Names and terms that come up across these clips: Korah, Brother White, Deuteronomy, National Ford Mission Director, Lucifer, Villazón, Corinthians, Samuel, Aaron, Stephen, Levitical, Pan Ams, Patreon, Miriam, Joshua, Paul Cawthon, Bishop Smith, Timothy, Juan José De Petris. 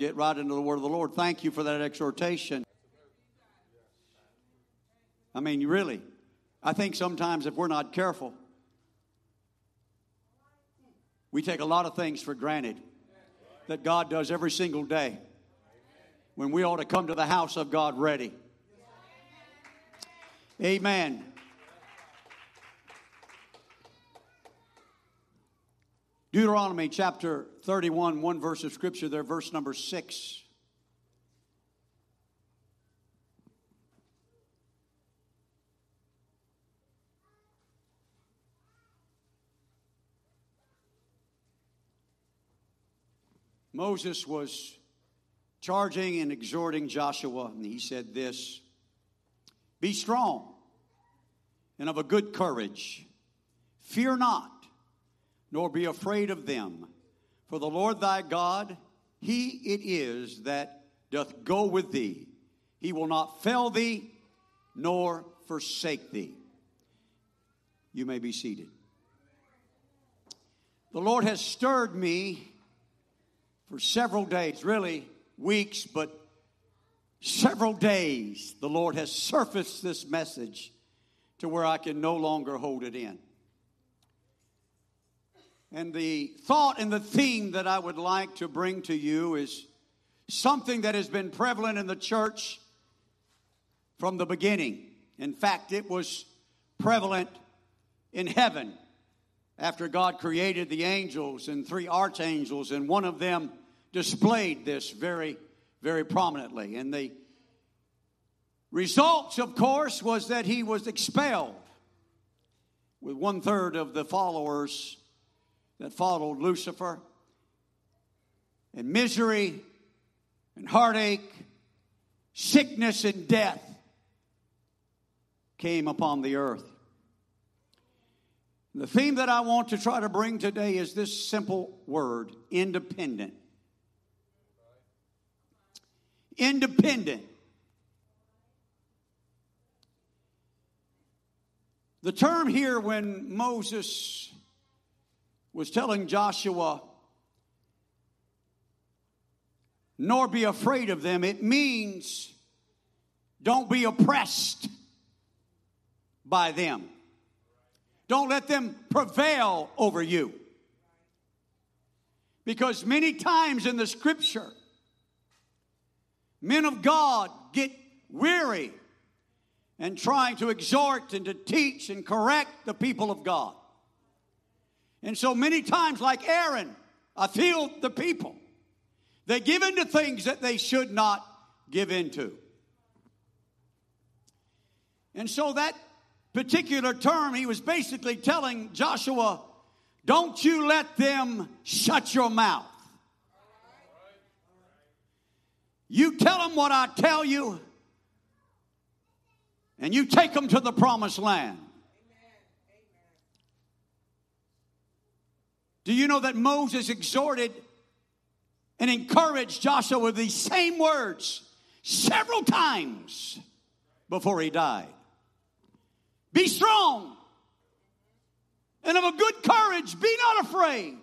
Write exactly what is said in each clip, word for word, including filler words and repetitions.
get right into the word of the Lord. Thank you for that exhortation. I mean, really, I think sometimes if we're not careful, we take a lot of things for granted that God does every single day, when we ought to come to the house of God ready. Amen. Deuteronomy chapter thirty-one, one verse of scripture there, verse number six. Moses was charging and exhorting Joshua, and he said this, "Be strong and of a good courage. Fear not, nor be afraid of them. For the Lord thy God, he it is that doth go with thee. He will not fail thee, nor forsake thee." You may be seated. The Lord has stirred me for several days, really weeks, but several days, the Lord has surfaced this message to where I can no longer hold it in. And the thought and the theme that I would like to bring to you is something that has been prevalent in the church from the beginning. In fact, it was prevalent in heaven after God created the angels and three archangels, and one of them displayed this very, very prominently. And the results, of course, was that he was expelled with one-third of the followers that followed Lucifer, and misery and heartache, sickness and death came upon the earth. The theme that I want to try to bring today is this simple word, independent. Independent. The term here when Moses was telling Joshua, nor be afraid of them, it means don't be oppressed by them. Don't let them prevail over you. Because many times in the scripture, men of God get weary in trying to exhort and to teach and correct the people of God. And so many times, like Aaron, I feel the people. They give in to things that they should not give in to. And so that particular term, he was basically telling Joshua, don't you let them shut your mouth. You tell them what I tell you, and you take them to the promised land. Do you know that Moses exhorted and encouraged Joshua with these same words several times before he died? Be strong and of a good courage. Be not afraid.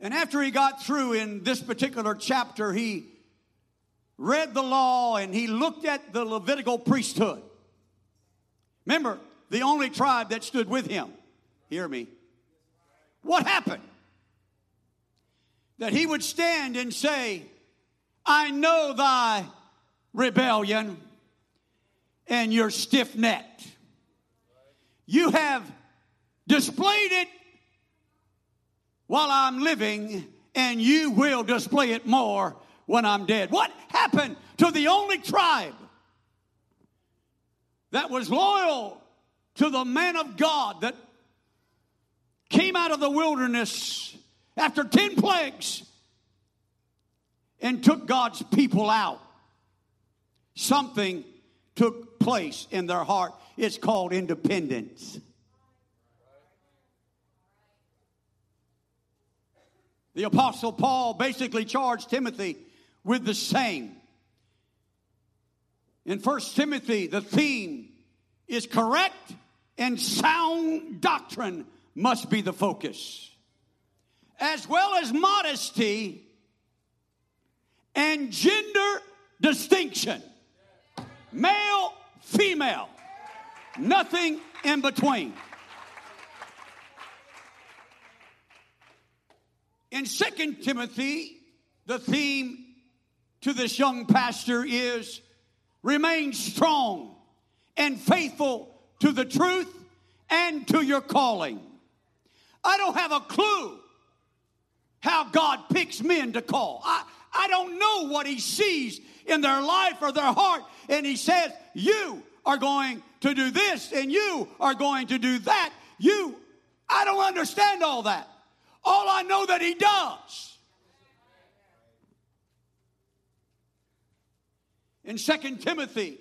And after he got through in this particular chapter, he read the law and he looked at the Levitical priesthood. Remember, the only tribe that stood with him. Hear me. What happened? That he would stand and say, I know thy rebellion and you're stiff-necked. You have displayed it while I'm living, and you will display it more when I'm dead. What happened to the only tribe that was loyal to the man of God that came out of the wilderness after ten plagues and took God's people out? Something took place in their heart. It's called independence. The Apostle Paul basically charged Timothy with the same. In First Timothy, the theme is correct and sound doctrine must be the focus. as well as modesty and gender distinction. Male, female, nothing in between. In Second Timothy, the theme to this young pastor is remain strong and faithful to the truth and to your calling. I don't have a clue how God picks men to call. I, I don't know what he sees in their life or their heart. And he says, you are going to do this and you are going to do that. You, I don't understand all that. All I know that he does. In Second Timothy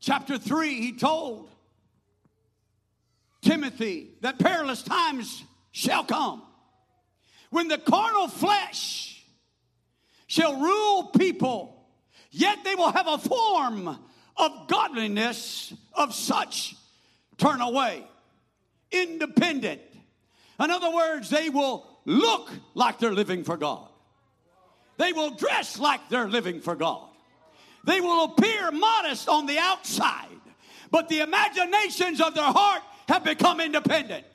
chapter three, he told Timothy that perilous times shall come when the carnal flesh shall rule people, yet they will have a form of godliness, of such turn away. Independent. In other words, they will look like they're living for God. They will dress like they're living for God. They will appear modest on the outside, but the imaginations of their heart have become independent.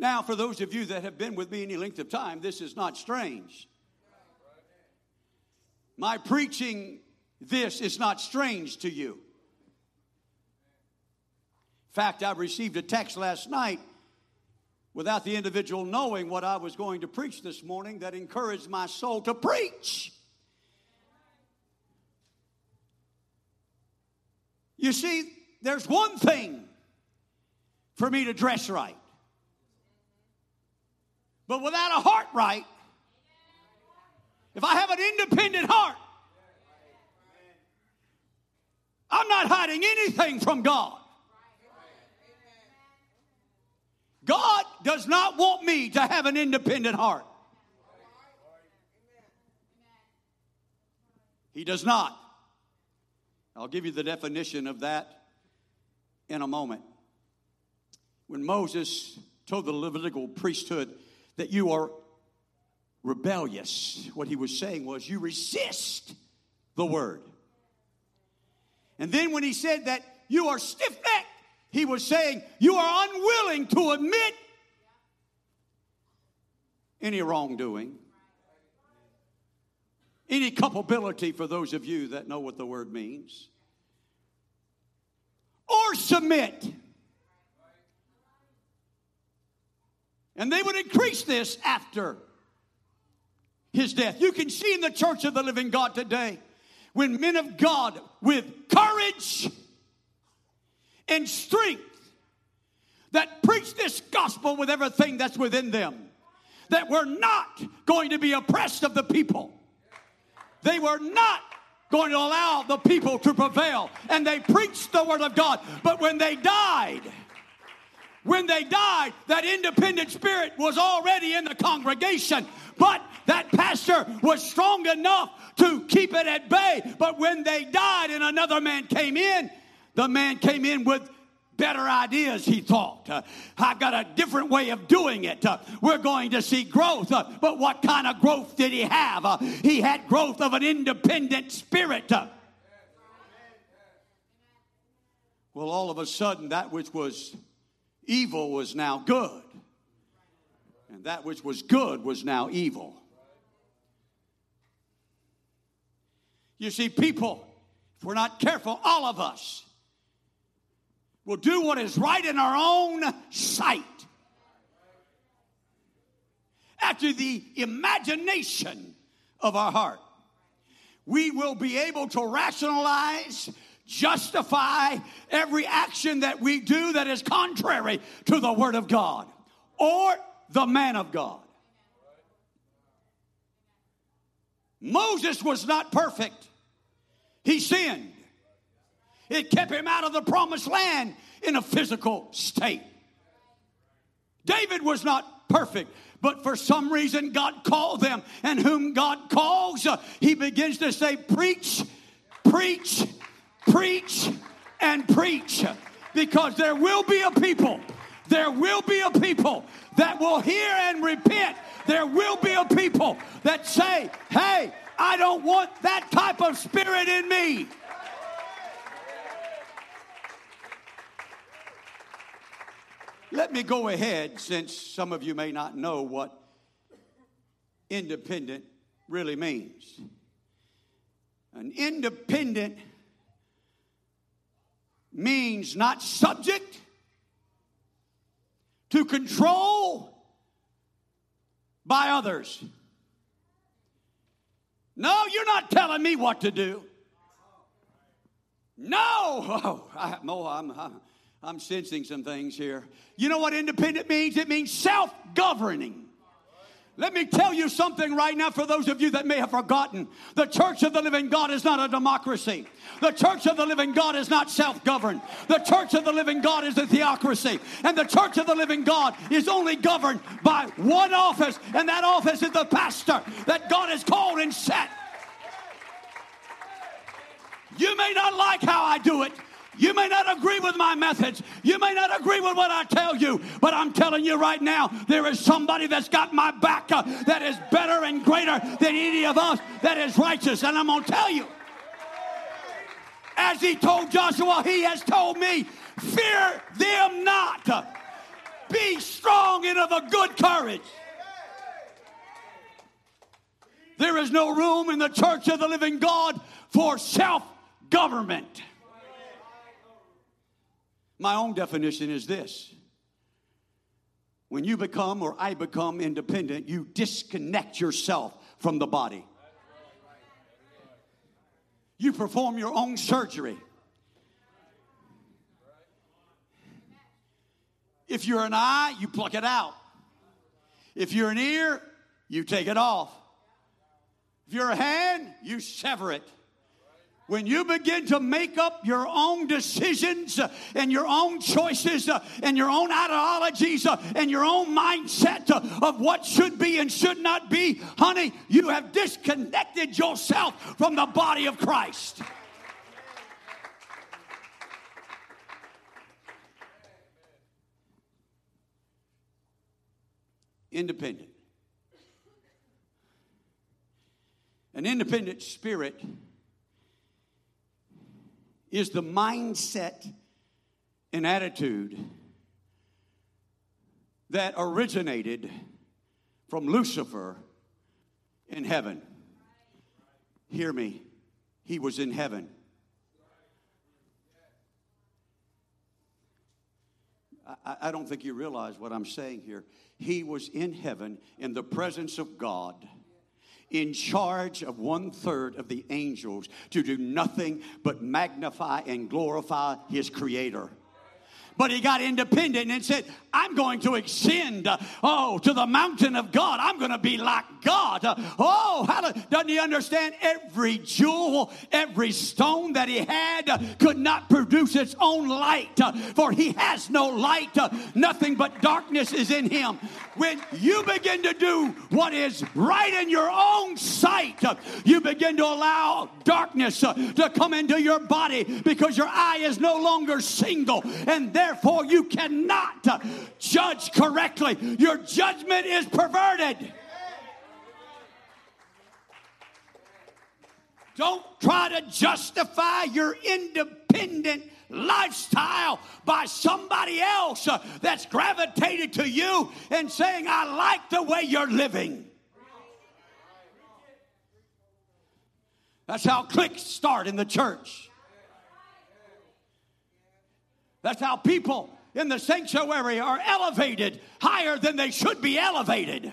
Now, for those of you that have been with me any length of time, this is not strange. My preaching this is not strange to you. In fact, I received a text last night without the individual knowing what I was going to preach this morning that encouraged my soul to preach. You see, there's one thing for me to dress right. But without a heart right, if I have an independent heart, I'm not hiding anything from God. God does not want me to have an independent heart. He does not. I'll give you the definition of that in a moment. When Moses told the Levitical priesthood that you are rebellious, what he was saying was you resist the word. And then when he said that you are stiff-necked, he was saying you are unwilling to admit any wrongdoing, any culpability for those of you that know what the word means, or submit. And they would increase this after his death. You can see in the church of the living God today, when men of God with courage and strength that preach this gospel with everything that's within them, that we're not going to be oppressed of the people. They were not going to allow the people to prevail, and they preached the word of God. But when they died, when they died, that independent spirit was already in the congregation, but that pastor was strong enough to keep it at bay. But when they died and another man came in, the man came in with better ideas, he thought. Uh, I got a different way of doing it. Uh, we're going to see growth. Uh, but what kind of growth did he have? Uh, he had growth of an independent spirit. Uh, well, all of a sudden, that which was evil was now good. And that which was good was now evil. You see, people, if we're not careful, all of us, we'll do what is right in our own sight, after the imagination of our heart. We will be able to rationalize, justify every action that we do that is contrary to the Word of God or the man of God. Moses was not perfect. He sinned. It kept him out of the promised land in a physical state. David was not perfect, but for some reason God called them. And whom God calls, uh, he begins to say, preach, preach, preach, and preach. Because there will be a people There will be a people that will hear and repent. There will be a people that say, hey, I don't want that type of spirit in me. Let me go ahead, since some of you may not know what independent really means. An independent means not subject to control by others. No, you're not telling me what to do. No. Oh, I, no, I'm, I'm, I'm sensing some things here. You know what independent means? It means self-governing. Let me tell you something right now for those of you that may have forgotten. The Church of the Living God is not a democracy. The Church of the Living God is not self-governed. The Church of the Living God is a theocracy. And the Church of the Living God is only governed by one office, and that office is the pastor that God has called and set. You may not like how I do it. You may not agree with my methods. You may not agree with what I tell you. But I'm telling you right now, there is somebody that's got my back uh, that is better and greater than any of us, that is righteous. And I'm going to tell you, as he told Joshua, he has told me, fear them not. Be strong and of a good courage. There is no room in the Church of the Living God for self-government. My own definition is this. When you become or I become independent, you disconnect yourself from the body. You perform your own surgery. If you're an eye, you pluck it out. If you're an ear, you take it off. If you're a hand, you sever it. When you begin to make up your own decisions and your own choices and your own ideologies and your own mindset of what should be and should not be, honey, you have disconnected yourself from the body of Christ. Independent. An independent spirit is the mindset and attitude that originated from Lucifer in heaven. Hear me. He was in heaven. I, I don't think you realize what I'm saying here. He was in heaven in the presence of God, in charge of one-third of the angels to do nothing but magnify and glorify his creator. But he got independent and said, I'm going to ascend, oh, to the mountain of God. I'm going to be like God. Oh, how do, doesn't he understand? Every jewel, every stone that he had could not produce its own light, for he has no light. Nothing but darkness is in him. When you begin to do what is right in your own sight, you begin to allow darkness to come into your body because your eye is no longer single, and there Therefore, you cannot judge correctly. Your judgment is perverted. Don't try to justify your independent lifestyle by somebody else that's gravitated to you and saying, I like the way you're living. That's how cliques start in the church. That's how people in the sanctuary are elevated higher than they should be elevated.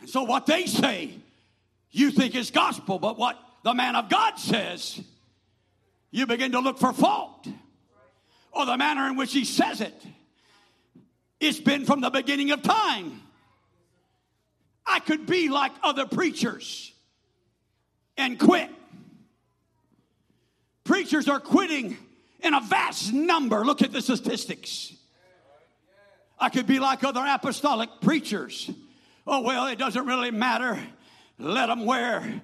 And so what they say, you think is gospel, but what the man of God says, you begin to look for fault. Or the manner in which he says it, it's been from the beginning of time. I could be like other preachers and quit. Preachers are quitting in a vast number. Look at the statistics. I could be like other apostolic preachers. Oh, well, it doesn't really matter. Let them wear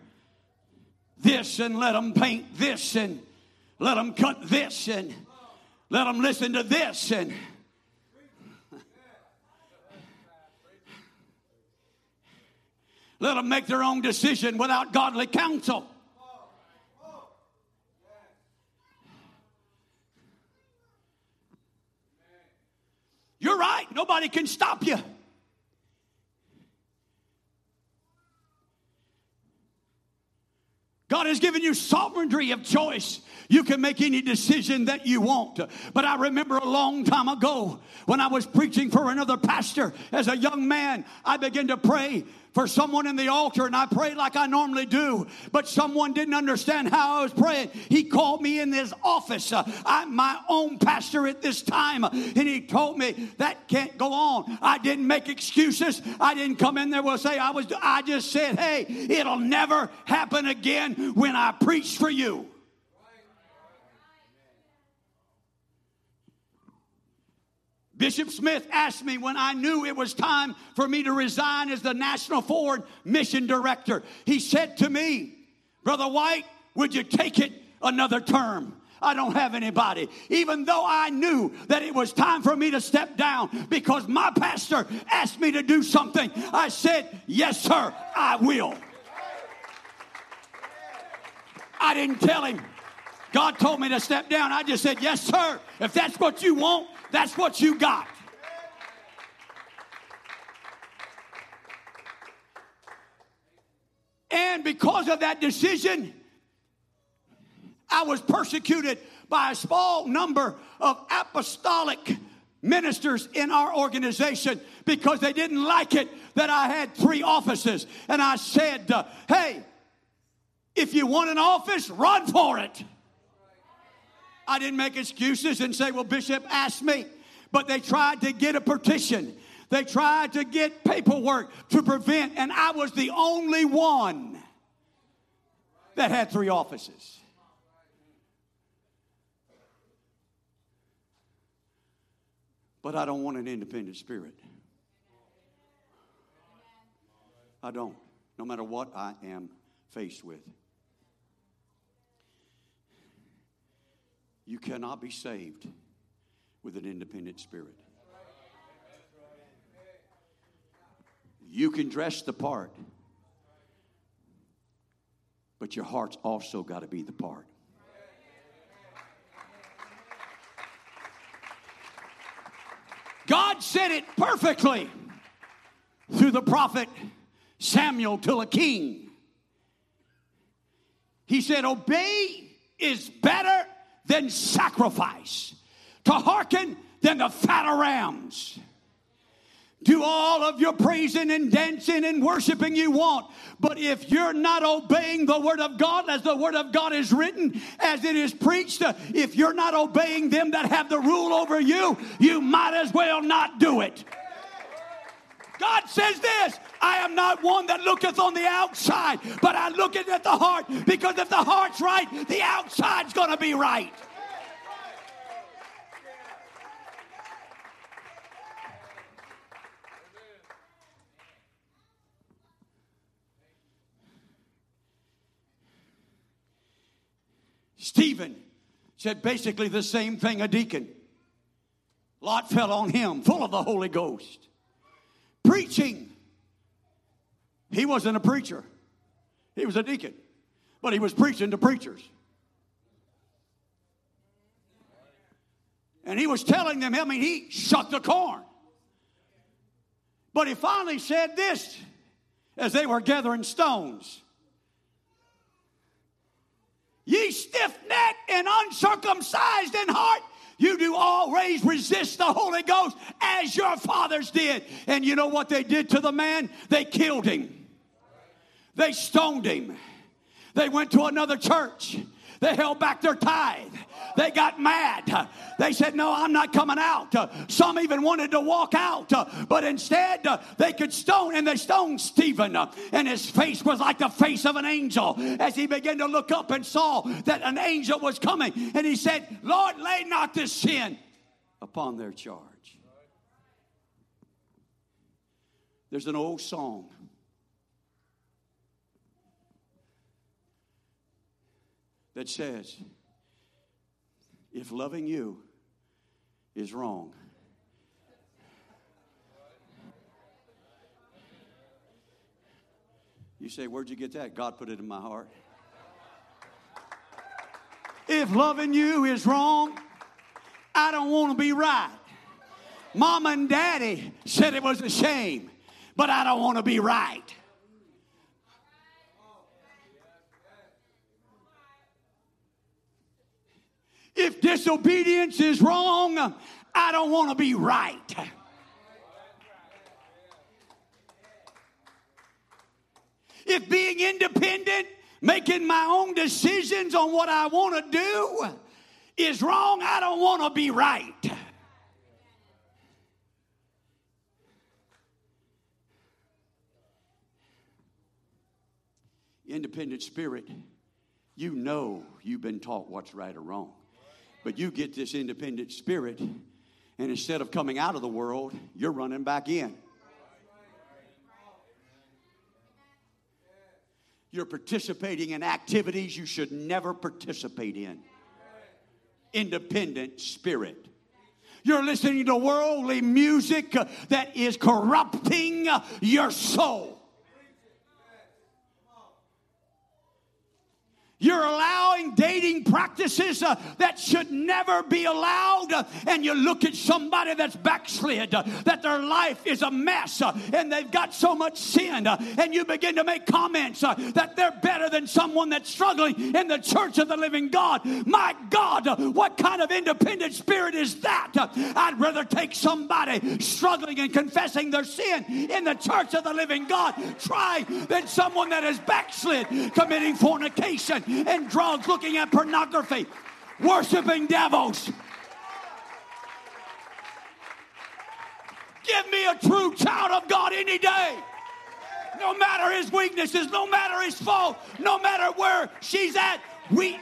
this and let them paint this and let them cut this and let them listen to this. And let them make their own decision without godly counsel. You're right. Nobody can stop you. God has given you sovereignty of choice. You can make any decision that you want. But I remember a long time ago when I was preaching for another pastor as a young man, I began to pray for someone in the altar, and I prayed like I normally do, but someone didn't understand how I was praying. He called me in his office. Uh, I'm my own pastor at this time, uh, and he told me that can't go on. I didn't make excuses. I didn't come in there and say I was. I just said, hey, it'll never happen again when I preach for you. Bishop Smith asked me when I knew it was time for me to resign as the National Ford Mission Director. He said to me, Brother White, would you take it another term? I don't have anybody. Even though I knew that it was time for me to step down because my pastor asked me to do something, I said, yes, sir, I will. I didn't tell him. God told me to step down. I just said, yes, sir, if that's what you want, that's what you got. And because of that decision, I was persecuted by a small number of apostolic ministers in our organization because they didn't like it that I had three offices. And I said, uh, hey, if you want an office, run for it. I didn't make excuses and say, well, Bishop asked me. But they tried to get a petition. They tried to get paperwork to prevent, and I was the only one that had three offices. But I don't want an independent spirit. I don't. No matter what I am faced with. You cannot be saved with an independent spirit. You can dress the part, but your heart's also got to be the part. God said it perfectly through the prophet Samuel to a king. He said, obey is better than sacrifice, to hearken than the fat of rams. Do all of your praising and dancing and worshiping you want, but if you're not obeying the word of God as the word of God is written, as it is preached, if you're not obeying them that have the rule over you, you might as well not do it. God says this, I am not one that looketh on the outside, but I looketh at the heart, because if the heart's right, the outside's going to be right. Stephen said basically the same thing, a deacon. A lot fell on him, full of the Holy Ghost. Preaching. He wasn't a preacher. He was a deacon. But he was preaching to preachers. And he was telling them, I mean, he shucked the corn. But he finally said this as they were gathering stones. Ye stiff-necked and uncircumcised in heart, you do always resist the Holy Ghost as your fathers did. And you know what they did to the man? They killed him. They stoned him. They went to another church. They held back their tithe. They got mad. They said, no, I'm not coming out. Some even wanted to walk out. But instead, they could stone, and they stoned Stephen. And his face was like the face of an angel as he began to look up and saw that an angel was coming. And he said, Lord, lay not this sin upon their charge. There's an old song. That says, if loving you is wrong. You say, where'd you get that? God put it in my heart. If loving you is wrong, I don't want to be right. Mom and Daddy said it was a shame, but I don't want to be right. If disobedience is wrong, I don't want to be right. If being independent, making my own decisions on what I want to do is wrong, I don't want to be right. Independent spirit, you know you've been taught what's right or wrong. But you get this independent spirit, and instead of coming out of the world, you're running back in. You're participating in activities you should never participate in. Independent spirit. You're listening to worldly music that is corrupting your soul. You're allowing dating practices uh, that should never be allowed, uh, and you look at somebody that's backslid, uh, that their life is a mess, uh, and they've got so much sin, uh, and you begin to make comments uh, that they're better than someone that's struggling in the church of the living God. My God, uh, what kind of independent spirit is that? Uh, I'd rather take somebody struggling and confessing their sin in the church of the living God trying than someone that is backslid, committing fornication and drugs, looking at pornography, worshiping devils. Give me a true child of God any day. No matter his weaknesses, no matter his fault, no matter where she's at, we.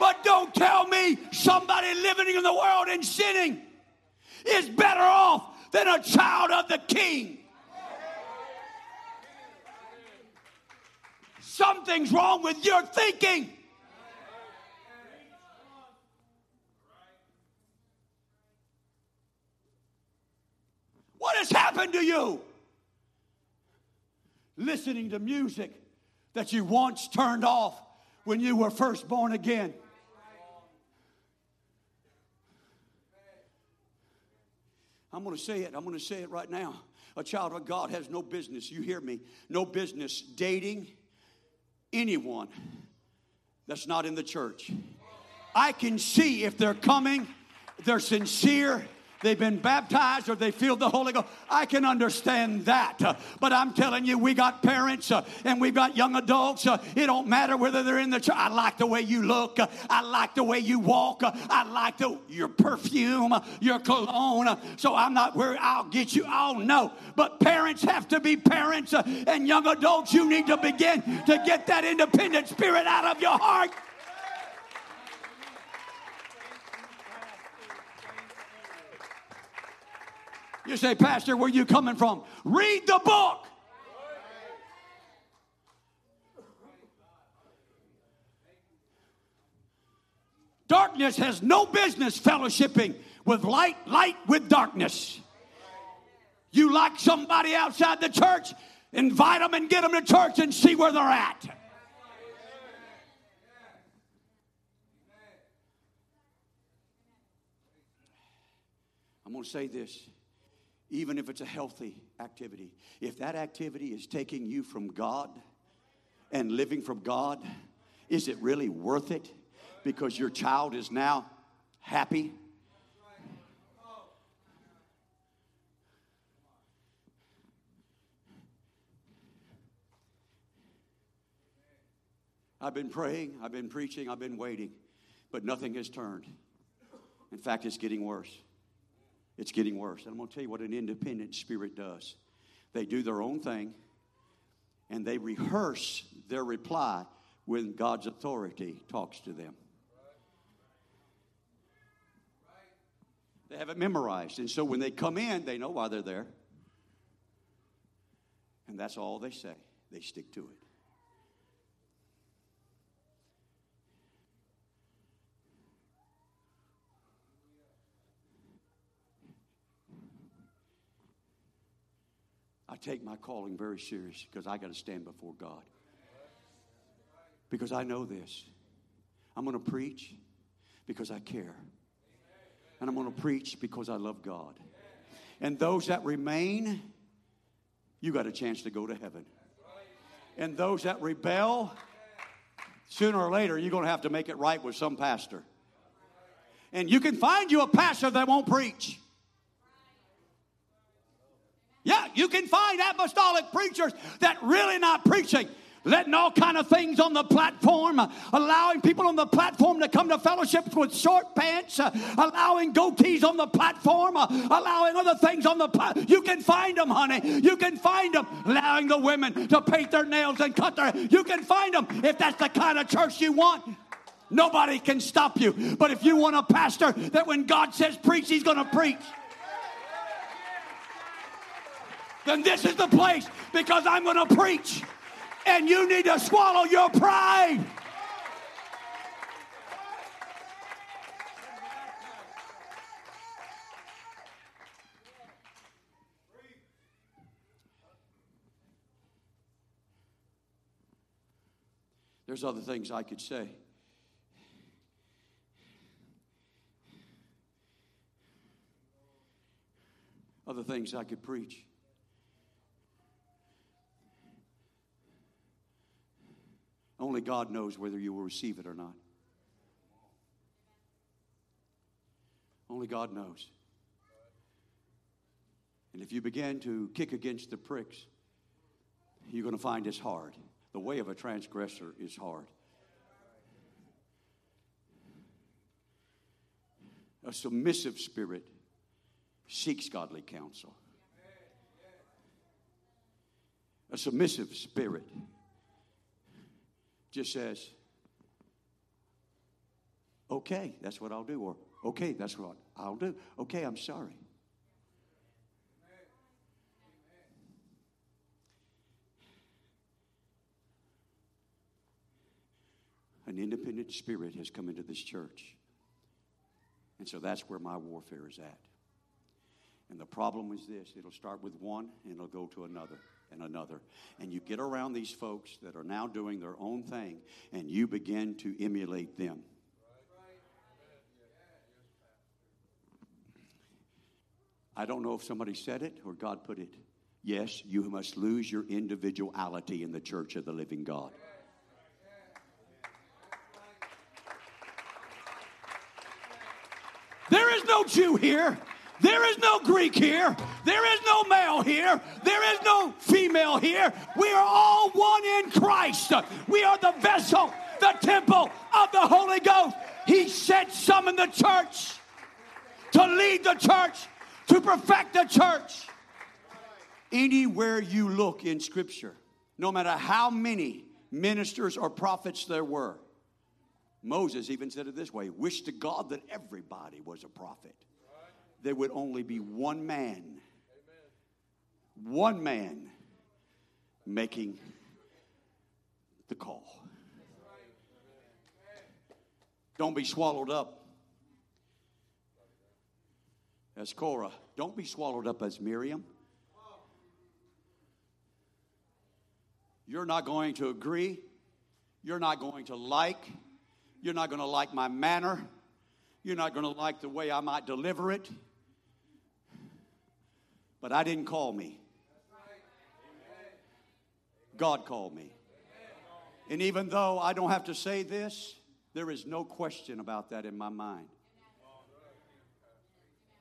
But don't tell me somebody living in the world and sinning is better off than a child of the King. Something's wrong with your thinking. What has happened to you? Listening to music that you once turned off when you were first born again. I'm going to say it. I'm going to say it right now. A child of God has no business, you hear me, no business dating anyone that's not in the church. I can see if they're coming, they're sincere, they've been baptized, or they feel the Holy Ghost. I can understand that. Uh, but I'm telling you, we got parents uh, and we've got young adults. Uh, it don't matter whether they're in the church. I like the way you look. Uh, I like the way you walk. Uh, I like the, your perfume, uh, your cologne. Uh, so I'm not worried. I'll get you. I'll know. But parents have to be parents. Uh, and young adults, you need to begin to get that independent spirit out of your heart. You say, Pastor, where are you coming from? Read the book. Darkness has no business fellowshipping with light, light with darkness. You like somebody outside the church, invite them and get them to church and see where they're at. I'm going to say this. Even if it's a healthy activity, if that activity is taking you from God and living from God, is it really worth it? Because your child is now happy. I've been praying, I've been preaching, I've been waiting, but nothing has turned. In fact, it's getting worse. It's getting worse. And I'm going to tell you what an independent spirit does. They do their own thing, and they rehearse their reply when God's authority talks to them. They have it memorized. And so when they come in, they know why they're there. And that's all they say. They stick to it. take my calling very serious because I got to stand before God. Because I know this. I'm going to preach because I care. And I'm going to preach because I love God. And those that remain, you got a chance to go to heaven. And those that rebel, sooner or later, you're going to have to make it right with some pastor. And you can find you a pastor that won't preach. Yeah, you can find apostolic preachers that really not preaching. Letting all kind of things on the platform, allowing people on the platform to come to fellowship with short pants, uh, allowing goatees on the platform, uh, allowing other things on the platform. You can find them, honey. You can find them. Allowing the women to paint their nails and cut their. You can find them if that's the kind of church you want. Nobody can stop you. But if you want a pastor that when God says preach, he's going to preach. Then this is the place because I'm going to preach. And you need to swallow your pride. There's other things I could say. Other things I could preach. Only God knows whether you will receive it or not. Only God knows. And if you begin to kick against the pricks, you're going to find it's hard. The way of a transgressor is hard. A submissive spirit seeks godly counsel. A submissive spirit just says, okay, that's what I'll do. Or, okay, that's what I'll do. Okay, I'm sorry. An independent spirit has come into this church. And so that's where my warfare is at. And the problem is this. It'll start with one and it'll go to another. And another. And you get around these folks that are now doing their own thing, and you begin to emulate them. I don't know if somebody said it or God put it. Yes, you must lose your individuality in the church of the living God. There is no Jew here. There is no Greek here. There is no male here. There is no female here. We are all one in Christ. We are the vessel, the temple of the Holy Ghost. He sent some in the church to lead the church, to perfect the church. Anywhere you look in Scripture, no matter how many ministers or prophets there were, Moses even said it this way, wish to God that everybody was a prophet. There would only be one man, one man making the call. Don't be swallowed up as Korah. Don't be swallowed up as Miriam. You're not going to agree. You're not going to like. You're not going to like my manner. You're not going to like the way I might deliver it. But I didn't call me. God called me. And even though I don't have to say this, there is no question about that in my mind.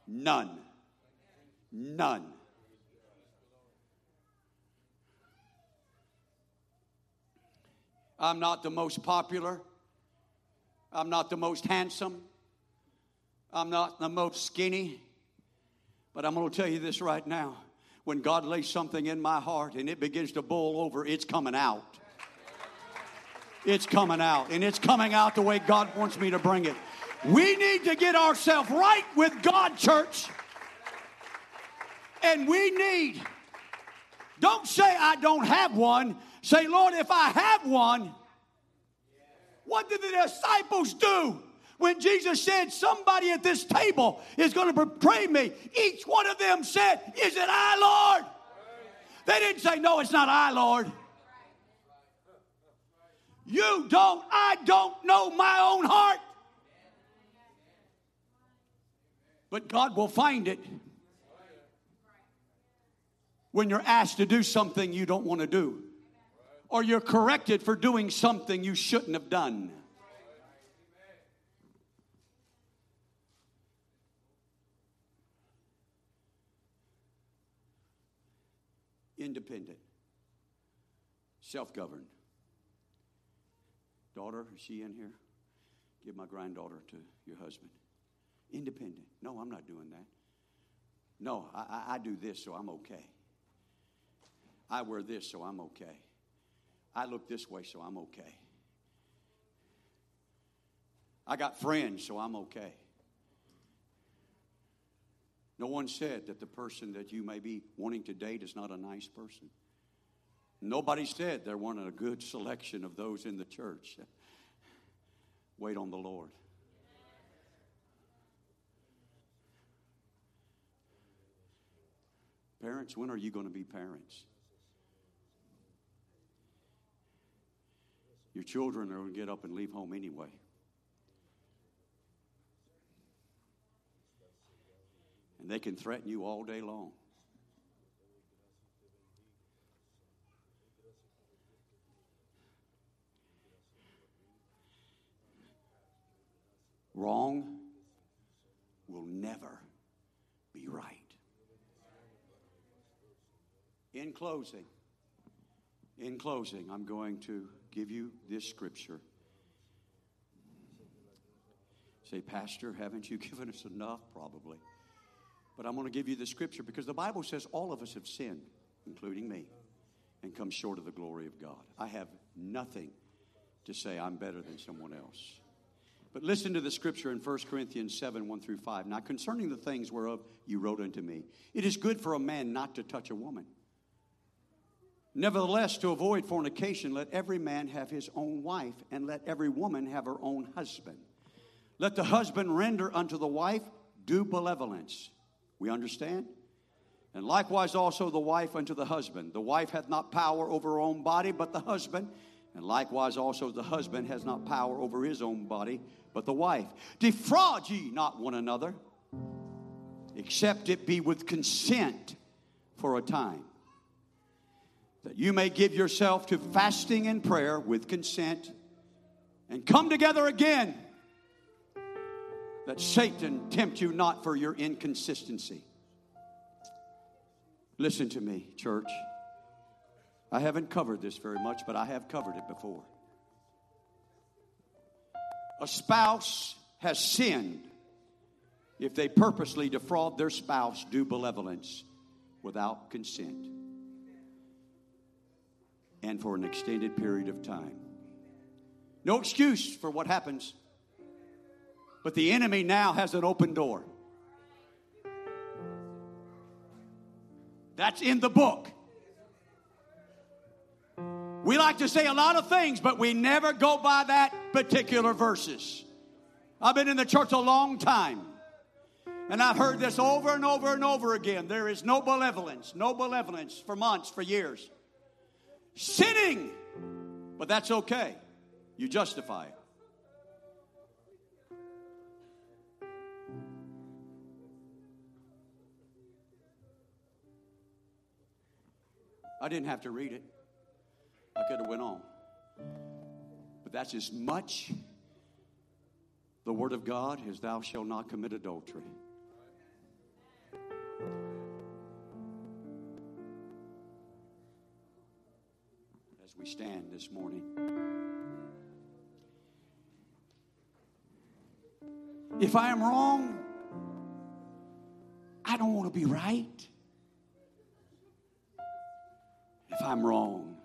None. None. I'm not the most popular. I'm not the most handsome. I'm not the most skinny. But I'm going to tell you this right now. When God lays something in my heart and it begins to boil over, it's coming out. It's coming out. And it's coming out the way God wants me to bring it. We need to get ourselves right with God, church. And we need, don't say I don't have one. Say, Lord, if I have one, what did the disciples do? When Jesus said, somebody at this table is going to betray me, each one of them said, is it I, Lord? They didn't say, no, it's not I, Lord. You don't, I don't know my own heart. But God will find it when you're asked to do something you don't want to do, or you're corrected for doing something you shouldn't have done. Independent, self-governed. Daughter, is she in here? Give my granddaughter to your husband. Independent. No, I'm not doing that. No, I, I, I do this, so I'm okay. I wear this, so I'm okay. I look this way, so I'm okay. I got friends, so I'm okay. No one said that the person that you may be wanting to date is not a nice person. Nobody said there weren't a good selection of those in the church. Wait on the Lord. Parents, when are you going to be parents? Your children are going to get up and leave home anyway. And they can threaten you all day long. Wrong will never be right. In closing, in closing, I'm going to give you this scripture. Say, Pastor, haven't you given us enough? Probably. But I'm going to give you the scripture because the Bible says all of us have sinned, including me, and come short of the glory of God. I have nothing to say I'm better than someone else. But listen to the scripture in First Corinthians seven, one through five. Now, concerning the things whereof you wrote unto me, it is good for a man not to touch a woman. Nevertheless, to avoid fornication, let every man have his own wife, and let every woman have her own husband. Let the husband render unto the wife due benevolence. We understand? And likewise also the wife unto the husband. The wife hath not power over her own body, but the husband. And likewise also the husband has not power over his own body, but the wife. Defraud ye not one another, except it be with consent for a time, that you may give yourself to fasting and prayer with consent, and come together again, that Satan tempt you not for your inconsistency. Listen to me, church. I haven't covered this very much, but I have covered it before. A spouse has sinned if they purposely defraud their spouse due benevolence without consent and for an extended period of time. No excuse for what happens. But the enemy now has an open door. That's in the book. We like to say a lot of things, but we never go by that particular verses. I've been in the church a long time, and I've heard this over and over and over again. There is no benevolence, no benevolence for months, for years. Sinning, but that's okay. You justify it. I didn't have to read it. I could have went on. But that's as much the word of God as thou shalt not commit adultery. As we stand this morning, if I am wrong, I don't want to be right. If I'm wrong,